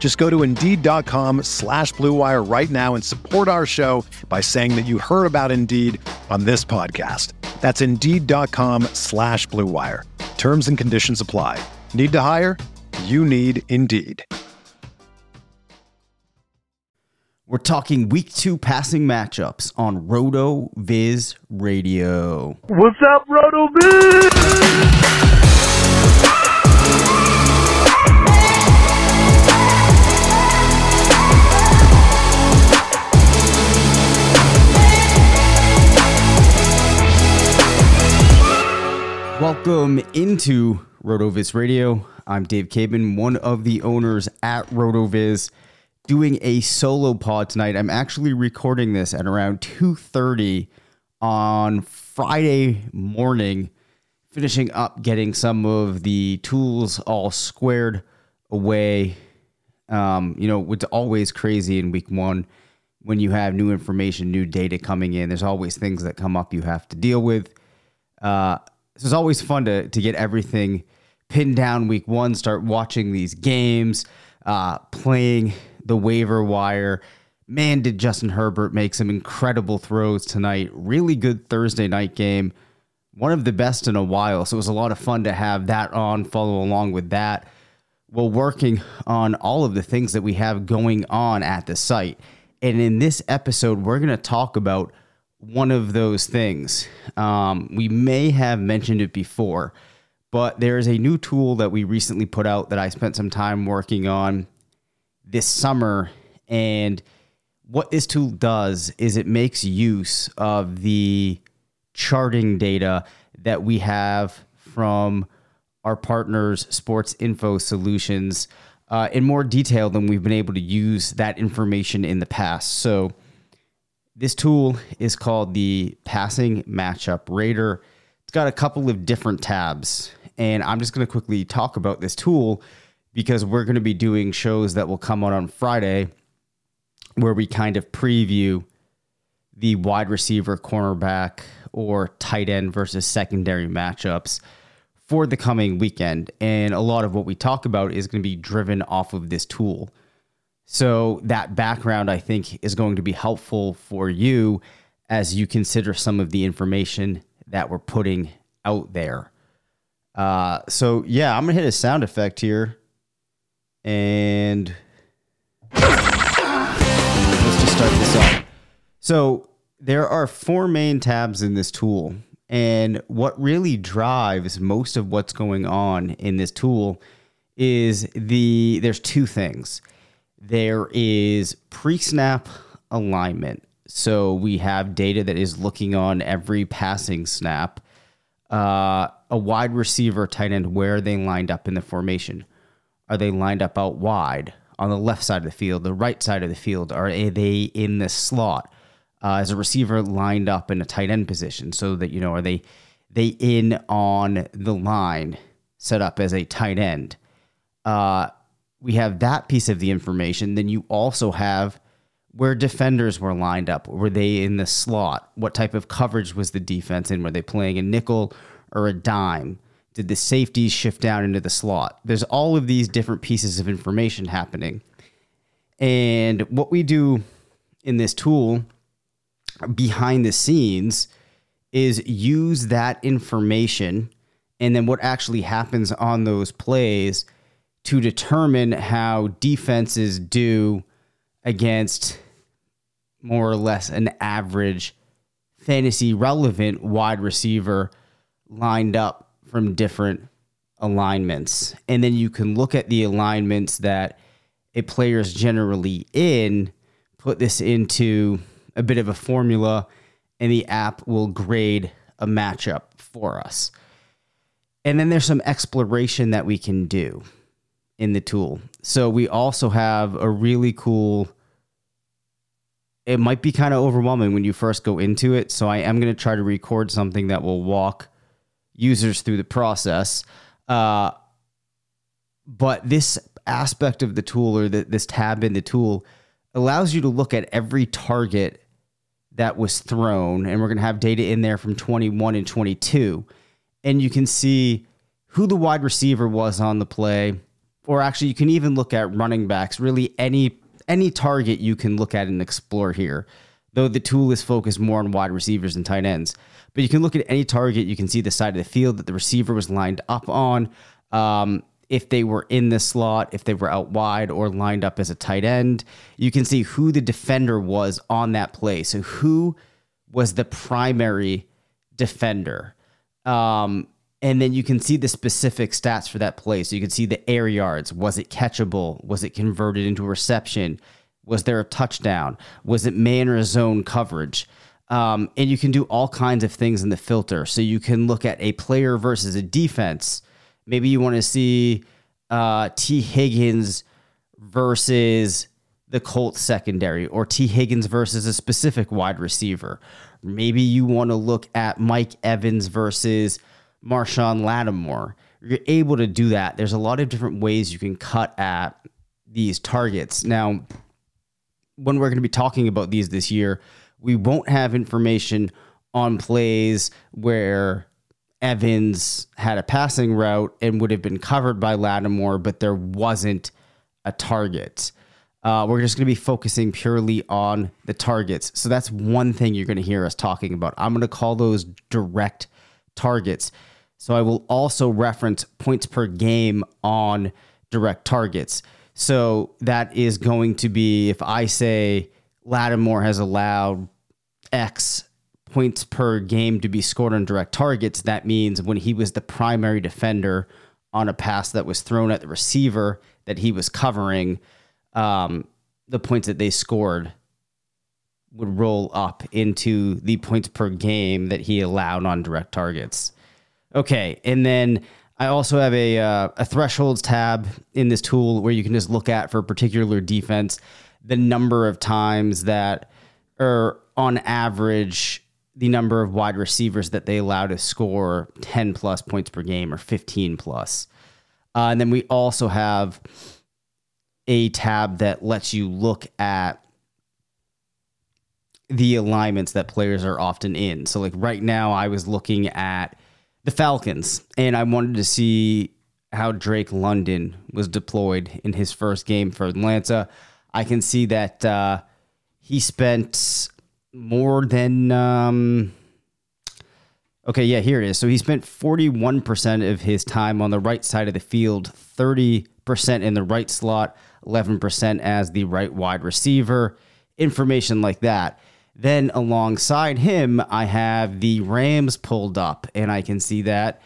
Just go to Indeed.com/Blue Wire right now and support our show by saying that you heard about Indeed on this podcast. That's Indeed.com/Blue Wire. Terms and conditions apply. Need to hire? You need Indeed. We're talking Week 2 passing matchups on RotoViz Radio. What's up, RotoViz? Welcome into RotoViz Radio. I'm Dave Caban, one of the owners at RotoViz, doing a solo pod tonight. I'm actually recording this at around 2:30 on Friday morning, finishing up getting some of the tools all squared away. It's always crazy in week one when you have new information, new data coming in. There's always things that come up you have to deal with. So it's always fun to get everything pinned down week one, start watching these games, playing the waiver wire. Man, did Justin Herbert make some incredible throws tonight. Really good Thursday night game. One of the best in a while. So it was a lot of fun to have that on, follow along with that. We're working on all of the things that we have going on at the site. And in this episode, we're going to talk about one of those things. We may have mentioned it before, but there is a new tool that we recently put out that I spent some time working on this summer. And what this tool does is it makes use of the charting data that we have from our partners, Sports Info Solutions, in more detail than we've been able to use that information in the past. So this tool is called the Passing Matchup Rater. It's got a couple of different tabs, and I'm just going to quickly talk about this tool because we're going to be doing shows that will come on Friday where we kind of preview the wide receiver, cornerback, or tight end versus secondary matchups for the coming weekend. And a lot of what we talk about is going to be driven off of this tool. So that background, I think, is going to be helpful for you as you consider some of the information that we're putting out there. I'm going to hit a sound effect here. And let's just start this off. So there are four main tabs in this tool. And what really drives most of what's going on in this tool is there's two things. There is pre-snap alignment. So we have data that is looking on every passing snap, a wide receiver, tight end, where they lined up in the formation. Are they lined up out wide on the left side of the field, the right side of the field? Are they in the slot? Is a receiver lined up in a tight end position? So that, are they in on the line set up as a tight end? We have that piece of the information. Then you also have where defenders were lined up. Were they in the slot? What type of coverage was the defense in? Were they playing a nickel or a dime? Did the safeties shift down into the slot? There's all of these different pieces of information happening. And what we do in this tool behind the scenes is use that information and then what actually happens on those plays to determine how defenses do against more or less an average fantasy relevant wide receiver lined up from different alignments. And then you can look at the alignments that a player's generally in, put this into a bit of a formula, and the app will grade a matchup for us. And then there's some exploration that we can do in the tool. So we also have a really cool, it might be kind of overwhelming when you first go into it. So I am going to try to record something that will walk users through the process. But this aspect of the tool, or this tab in the tool, allows you to look at every target that was thrown. And we're going to have data in there from 21 and 22. And you can see who the wide receiver was on the play. Or actually, you can even look at running backs. Really, any target you can look at and explore here, though the tool is focused more on wide receivers and tight ends. But you can look at any target. You can see the side of the field that the receiver was lined up on, if they were in the slot, if they were out wide or lined up as a tight end. You can see who the defender was on that play. So who was the primary defender? And then you can see the specific stats for that play. So you can see the air yards. Was it catchable? Was it converted into a reception? Was there a touchdown? Was it man or zone coverage? And you can do all kinds of things in the filter. So you can look at a player versus a defense. Maybe you want to see T. Higgins versus the Colts secondary, or T. Higgins versus a specific wide receiver. Maybe you want to look at Mike Evans versus Marshawn Lattimore. You're able to do that. There's a lot of different ways you can cut at these targets. Now, when we're going to be talking about these this year, we won't have information on plays where Evans had a passing route and would have been covered by Lattimore, but there wasn't a target. We're just going to be focusing purely on the targets. So that's one thing you're going to hear us talking about. I'm going to call those direct targets. So I will also reference points per game on direct targets. So that is going to be, if I say Lattimore has allowed X points per game to be scored on direct targets, that means when he was the primary defender on a pass that was thrown at the receiver that he was covering, the points that they scored would roll up into the points per game that he allowed on direct targets. Okay, and then I also have a thresholds tab in this tool where you can just look at, for a particular defense, the number of times that, or on average, the number of wide receivers that they allow to score 10 plus points per game, or 15 plus. And then we also have a tab that lets you look at the alignments that players are often in. So like right now I was looking at the Falcons and I wanted to see how Drake London was deployed in his first game for Atlanta. I can see that he spent more than, here it is. So he spent 41% of his time on the right side of the field, 30% in the right slot, 11% as the right wide receiver, information like that. Then alongside him, I have the Rams pulled up, and I can see that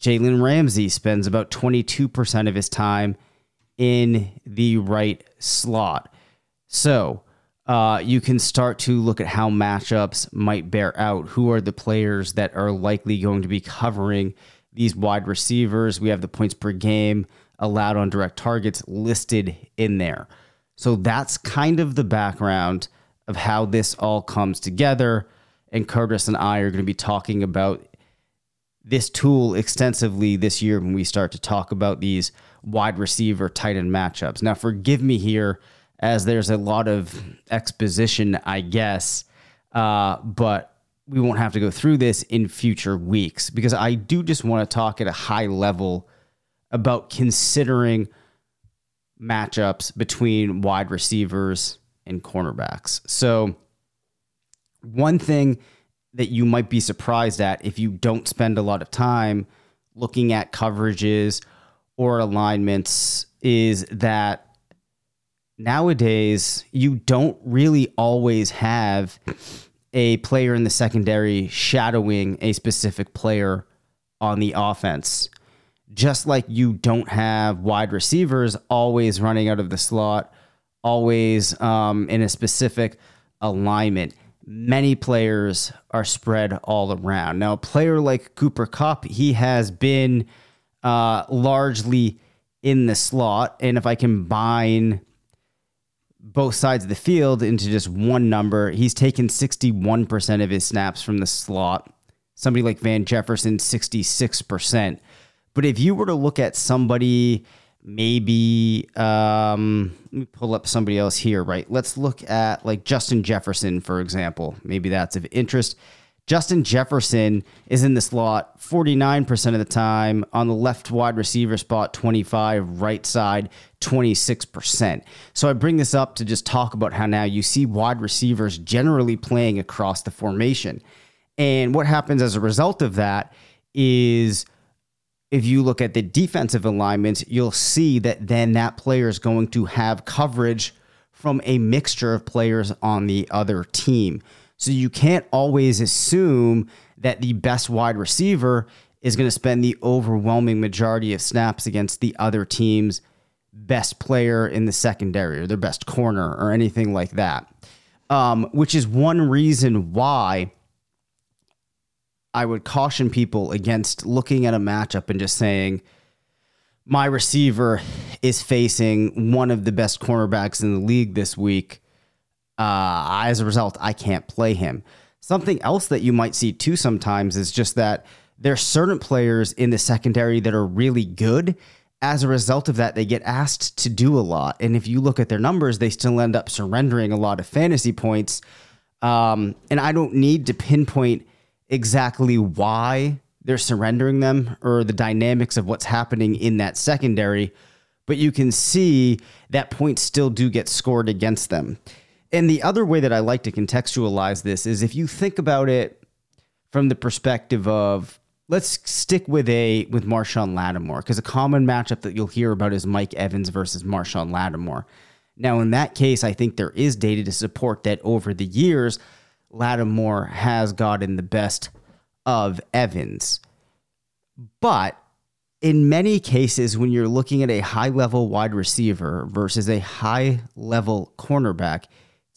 Jalen Ramsey spends about 22% of his time in the right slot. So you can start to look at how matchups might bear out. Who are the players that are likely going to be covering these wide receivers? We have the points per game allowed on direct targets listed in there. So that's kind of the background of how this all comes together. And Curtis and I are going to be talking about this tool extensively this year when we start to talk about these wide receiver tight end matchups. Now, forgive me here, as there's a lot of exposition, I guess, but we won't have to go through this in future weeks, because I do just want to talk at a high level about considering matchups between wide receivers and cornerbacks. So one thing that you might be surprised at if you don't spend a lot of time looking at coverages or alignments is that nowadays you don't really always have a player in the secondary shadowing a specific player on the offense. Just like you don't have wide receivers always running out of the slot, always in a specific alignment. Many players are spread all around. Now, a player like Cooper Kupp, he has been largely in the slot. And if I combine both sides of the field into just one number, he's taken 61% of his snaps from the slot. Somebody like Van Jefferson, 66%. But if you were to look at somebody, maybe, let me pull up somebody else here, right? Let's look at like Justin Jefferson, for example. Maybe that's of interest. Justin Jefferson is in the slot 49% of the time, on the left wide receiver spot 25%, right side 26%. So I bring this up to just talk about how now you see wide receivers generally playing across the formation. And what happens as a result of that is if you look at the defensive alignments, you'll see that then that player is going to have coverage from a mixture of players on the other team. So you can't always assume that the best wide receiver is going to spend the overwhelming majority of snaps against the other team's best player in the secondary or their best corner or anything like that, which is one reason why I would caution people against looking at a matchup and just saying, my receiver is facing one of the best cornerbacks in the league this week. As a result, I can't play him. Something else that you might see too sometimes is just that there are certain players in the secondary that are really good. As a result of that, they get asked to do a lot. And if you look at their numbers, they still end up surrendering a lot of fantasy points. And I don't need to pinpoint exactly why they're surrendering them or the dynamics of what's happening in that secondary. But you can see that points still do get scored against them. And the other way that I like to contextualize this is if you think about it from the perspective of, let's stick with Marshawn Lattimore, because a common matchup that you'll hear about is Mike Evans versus Marshawn Lattimore. Now, in that case, I think there is data to support that over the years, Lattimore has gotten the best of Evans. But in many cases, when you're looking at a high-level wide receiver versus a high-level cornerback,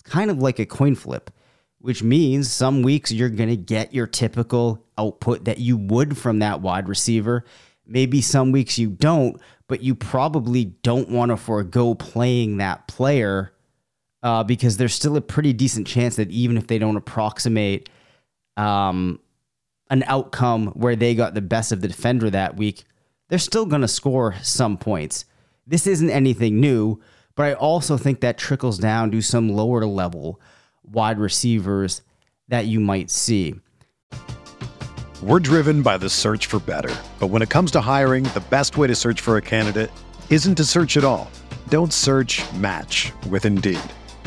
kind of like a coin flip, which means some weeks you're going to get your typical output that you would from that wide receiver. Maybe some weeks you don't, but you probably don't want to forego playing that player because there's still a pretty decent chance that even if they don't approximate an outcome where they got the best of the defender that week, they're still going to score some points. This isn't anything new. But I also think that trickles down to some lower level wide receivers that you might see. We're driven by the search for better. But when it comes to hiring, the best way to search for a candidate isn't to search at all. Don't search, match with Indeed.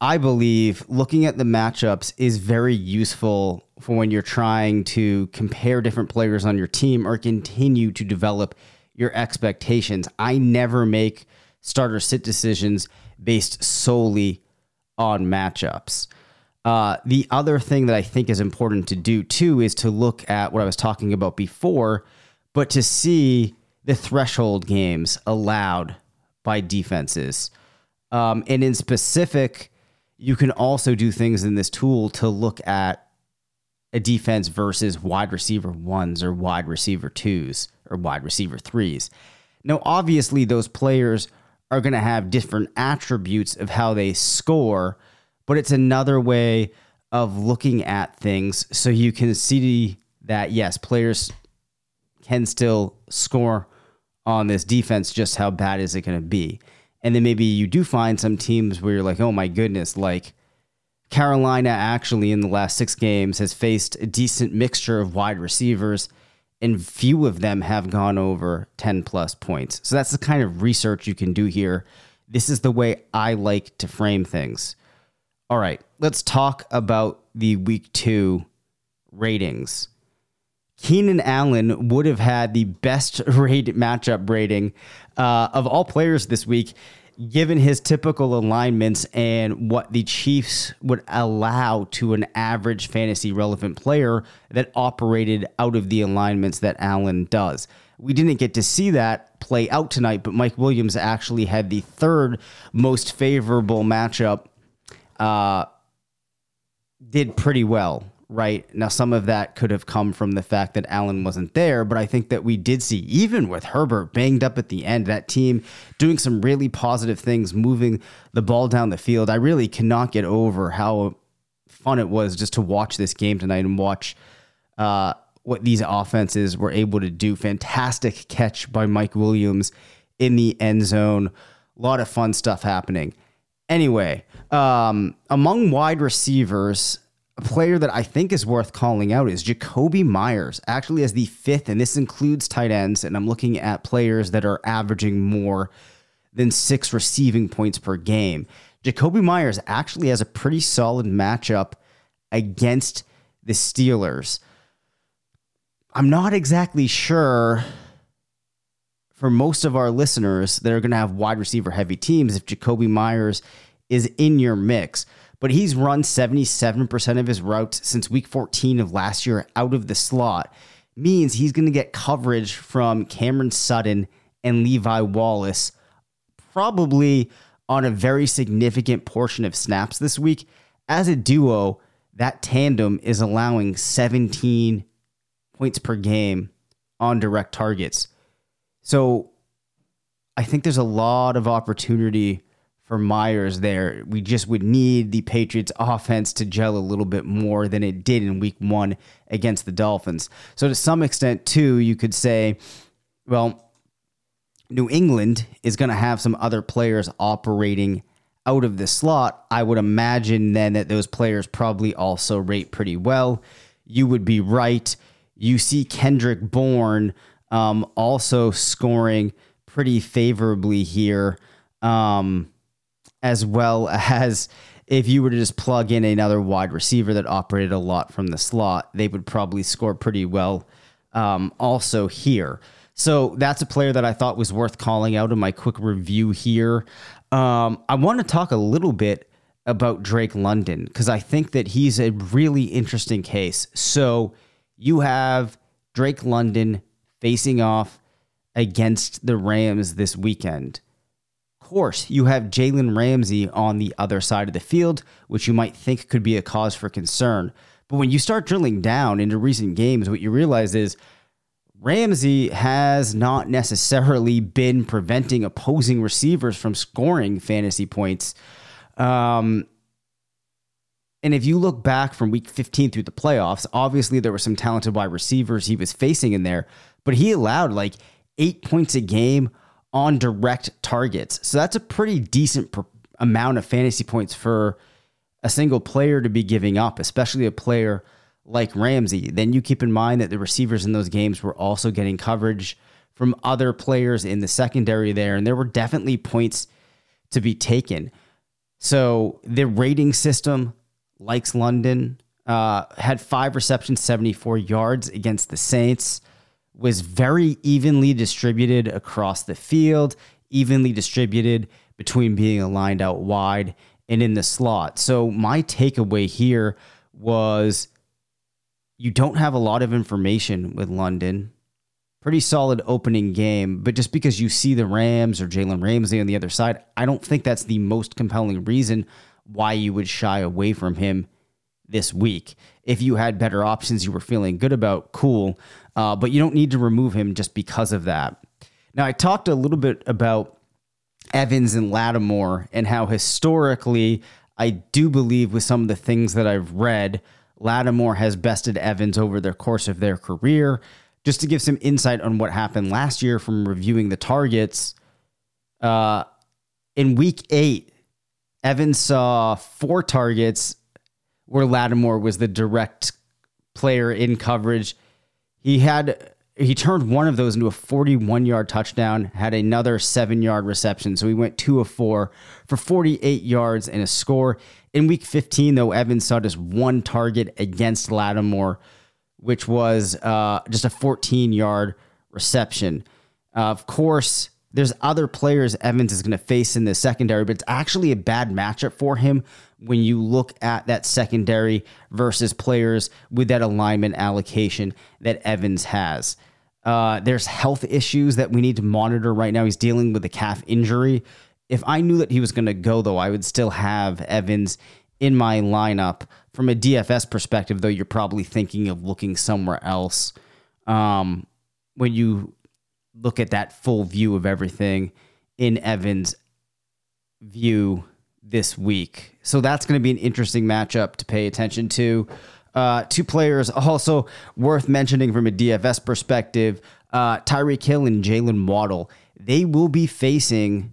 I believe looking at the matchups is very useful for when you're trying to compare different players on your team or continue to develop your expectations. I never make starter sit decisions based solely on matchups. The other thing that I think is important to do too is to look at what I was talking about before, but to see the threshold games allowed by defenses. And in specific, you can also do things in this tool to look at a defense versus wide receiver ones or wide receiver twos or wide receiver threes. Now, obviously, those players are going to have different attributes of how they score, but it's another way of looking at things so you can see that, yes, players can still score on this defense, just how bad is it going to be? And then maybe you do find some teams where you're like, oh my goodness, like Carolina actually in the last 6 games has faced a decent mixture of wide receivers and few of them have gone over 10 plus points. So that's the kind of research you can do here. This is the way I like to frame things. All right, let's talk about the week 2 ratings. Keenan Allen would have had the best matchup rating of all players this week, given his typical alignments and what the Chiefs would allow to an average fantasy relevant player that operated out of the alignments that Allen does. We didn't get to see that play out tonight, but Mike Williams actually had the 3rd most favorable matchup, did pretty well. Right now, some of that could have come from the fact that Allen wasn't there, but I think that we did see, even with Herbert banged up at the end, that team doing some really positive things, moving the ball down the field. I really cannot get over how fun it was just to watch this game tonight and watch what these offenses were able to do. Fantastic catch by Mike Williams in the end zone. A lot of fun stuff happening. Anyway, among wide receivers, a player that I think is worth calling out is Jakobi Meyers, actually as the 5th, and this includes tight ends, and I'm looking at players that are averaging more than 6 receiving points per game. Jakobi Meyers actually has a pretty solid matchup against the Steelers. I'm not exactly sure for most of our listeners that are going to have wide receiver heavy teams if Jakobi Meyers is in your mix, but he's run 77% of his routes since week 14 of last year out of the slot. Means he's going to get coverage from Cameron Sutton and Levi Wallace probably on a very significant portion of snaps this week. As a duo, that tandem is allowing 17 points per game on direct targets. So I think there's a lot of opportunity for Meyers there. We just would need the Patriots offense to gel a little bit more than it did in week 1 against the Dolphins. So to some extent too, you could say, well, New England is going to have some other players operating out of the slot. I would imagine then that those players probably also rate pretty well. You would be right. You see Kendrick Bourne also scoring pretty favorably here. As well as if you were to just plug in another wide receiver that operated a lot from the slot, they would probably score pretty well also here. So that's a player that I thought was worth calling out in my quick review here. I want to talk a little bit about Drake London because I think that he's a really interesting case. So you have Drake London facing off against the Rams this weekend. Course, you have Jalen Ramsey on the other side of the field, which you might think could be a cause for concern. But when you start drilling down into recent games, what you realize is Ramsey has not necessarily been preventing opposing receivers from scoring fantasy points. And if you look back from week 15 through the playoffs, obviously there were some talented wide receivers he was facing in there, but he allowed like 8 points a game on direct targets. So that's a pretty decent amount of fantasy points for a single player to be giving up, especially a player like Ramsey. Then you keep in mind that the receivers in those games were also getting coverage from other players in the secondary there, and there were definitely points to be taken. So the rating system likes London, had 5 receptions, 74 yards against the Saints, was very evenly distributed across the field, evenly distributed between being aligned out wide and in the slot. So my takeaway here was you don't have a lot of information with London. Pretty solid opening game, but just because you see the Rams or Jalen Ramsey on the other side, I don't think that's the most compelling reason why you would shy away from him this week. If you had better options you were feeling good about, cool, but you don't need to remove him just because of that. Now, I talked a little bit about Evans and Lattimore and how historically I do believe with some of the things that I've read, Lattimore has bested Evans over the course of their career. Just to give some insight on what happened last year from reviewing the targets, in week 8, Evans saw 4 targets where Lattimore was the direct player in coverage. He turned one of those into a 41-yard touchdown, had another 7-yard reception. So he went 2 of 4 for 48 yards and a score. In week 15, though, Evans saw just 1 target against Lattimore, which was just a 14-yard reception. Of course, there's other players Evans is going to face in the secondary, but it's actually a bad matchup for him when you look at that secondary versus players with that alignment allocation that Evans has. There's health issues that we need to monitor right now. He's dealing with a calf injury. If I knew that he was going to go, though, I would still have Evans in my lineup. From a DFS perspective, though, you're probably thinking of looking somewhere else when you look at that full view of everything in Evans' view this week. So that's going to be an interesting matchup to pay attention to. Two players also worth mentioning from a DFS perspective, Tyreek Hill and Jaylen Waddle. They will be facing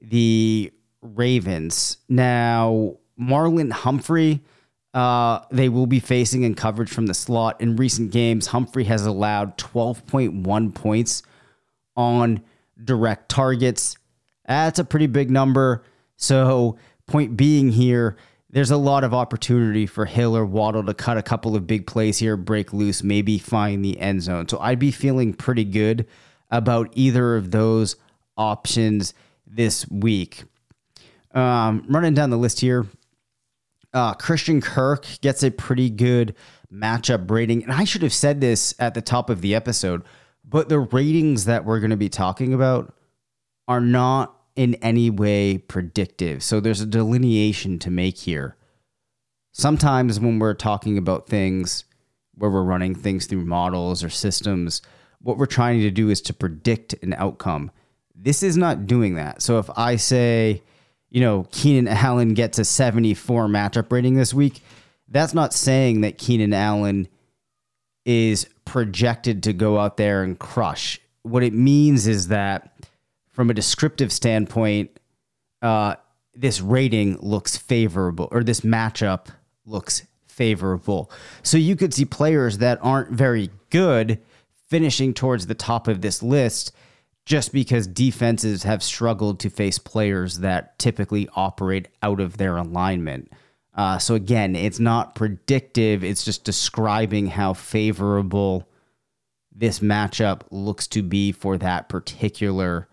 the Ravens. Now, Marlon Humphrey, they will be facing in coverage from the slot. In recent games, Humphrey has allowed 12.1 points on direct targets. That's a pretty big number. So point being here, there's a lot of opportunity for Hill or Waddle to cut a couple of big plays here, break loose, maybe find the end zone. So I'd be feeling pretty good about either of those options this week. Running down the list here, Christian Kirk gets a pretty good matchup rating. And I should have said this at the top of the episode, but the ratings that we're going to be talking about are not in any way predictive. So there's a delineation to make here. Sometimes when we're talking about things where we're running things through models or systems, what we're trying to do is to predict an outcome. This is not doing that. So if I say, you know, Keenan Allen gets a 74 matchup rating this week, that's not saying that Keenan Allen is projected to go out there and crush. What it means is that from a descriptive standpoint, this rating looks favorable, or this matchup looks favorable. So you could see players that aren't very good finishing towards the top of this list just because defenses have struggled to face players that typically operate out of their alignment. So again, it's not predictive. It's just describing how favorable this matchup looks to be for that particular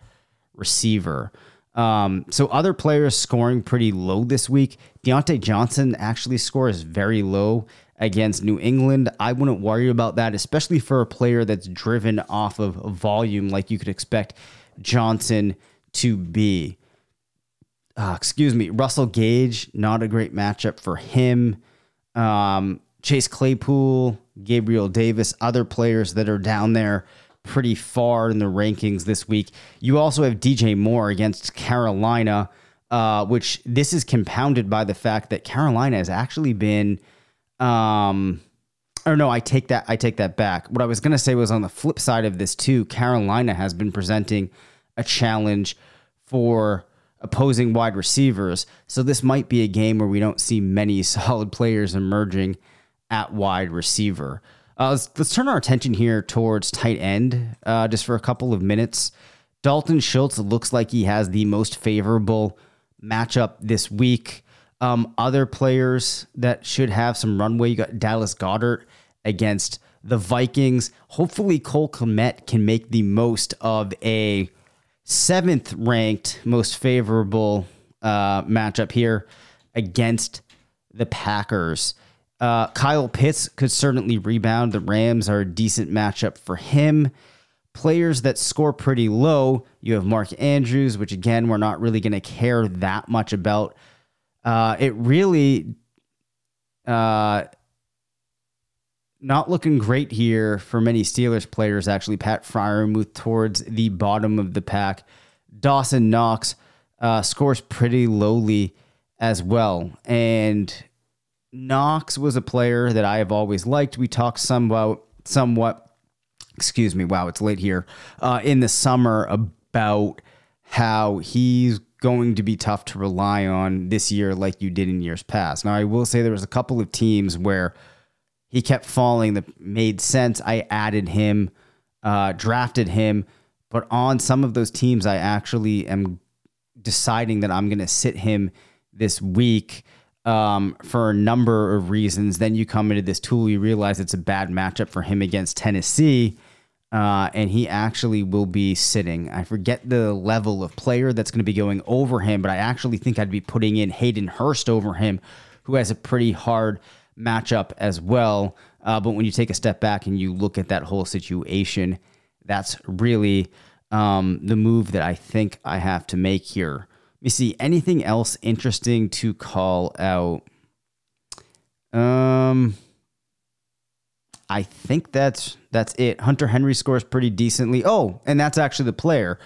receiver. So other players scoring pretty low this week. Deontay Johnson actually scores very low against New England. I wouldn't worry about that, especially for a player that's driven off of volume like you could expect Johnson to be. Russell Gage, not a great matchup for him. Chase Claypool, Gabriel Davis, other players that are down there pretty far in the rankings this week. You also have DJ Moore against Carolina, which this is compounded by the fact that Carolina has actually been... I take that back. What I was going to say was on the flip side of this too, Carolina has been presenting a challenge for opposing wide receivers. So this might be a game where we don't see many solid players emerging at wide receiver. Let's turn our attention here towards tight end just for a couple of minutes. Dalton Schultz looks like he has the most favorable matchup this week. Other players that should have some runway, you got Dallas Goedert against the Vikings. Hopefully Cole Kmet can make the most of a 7th ranked, most favorable matchup here against the Packers. Kyle Pitts could certainly rebound. The Rams are a decent matchup for him. Players that score pretty low, you have Mark Andrews, which again, we're not really going to care that much about. It really not looking great here for many Steelers players. Actually, Pat Fryer moved towards the bottom of the pack. Dawson Knox scores pretty lowly as well. And Knox was a player that I have always liked. We talked somewhat in the summer about how he's going to be tough to rely on this year like you did in years past. Now, I will say there was a couple of teams where he kept falling that made sense. I added him, drafted him, but on some of those teams, I actually am deciding that I'm going to sit him this week for a number of reasons. Then you come into this tool, you realize it's a bad matchup for him against Tennessee. And he actually will be sitting. I forget the level of player that's going to be going over him, but I actually think I'd be putting in Hayden Hurst over him, who has a pretty hard matchup as well. But when you take a step back and you look at that whole situation, that's really the move that I think I have to make here. Let me see. Anything else interesting to call out? I think that's it. Hunter Henry scores pretty decently. Oh, and that's actually the player.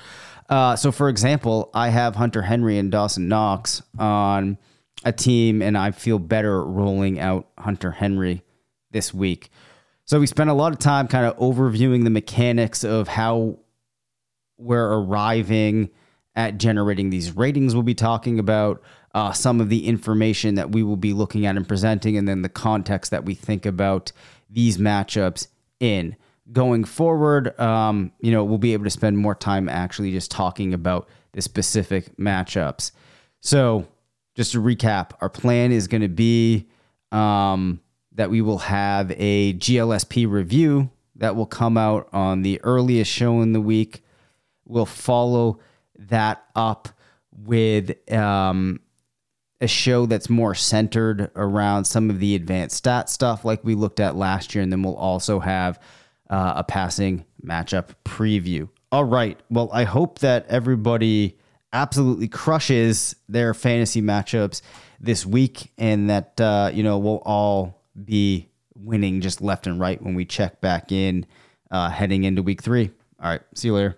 So, for example, I have Hunter Henry and Dawson Knox on a team, and I feel better rolling out Hunter Henry this week. So we spent a lot of time kind of overviewing the mechanics of how we're arriving at generating these ratings we'll be talking about, some of the information that we will be looking at and presenting, and then the context that we think about these matchups in going forward. We'll be able to spend more time actually just talking about the specific matchups. So just to recap, our plan is going to be that we will have a GLSP review that will come out on the earliest show in the week. We'll follow that up with a show that's more centered around some of the advanced stat stuff like we looked at last year. And then we'll also have a passing matchup preview. All right. Well, I hope that everybody absolutely crushes their fantasy matchups this week and that, we'll all be winning just left and right when we check back in heading into week 3. All right. See you later.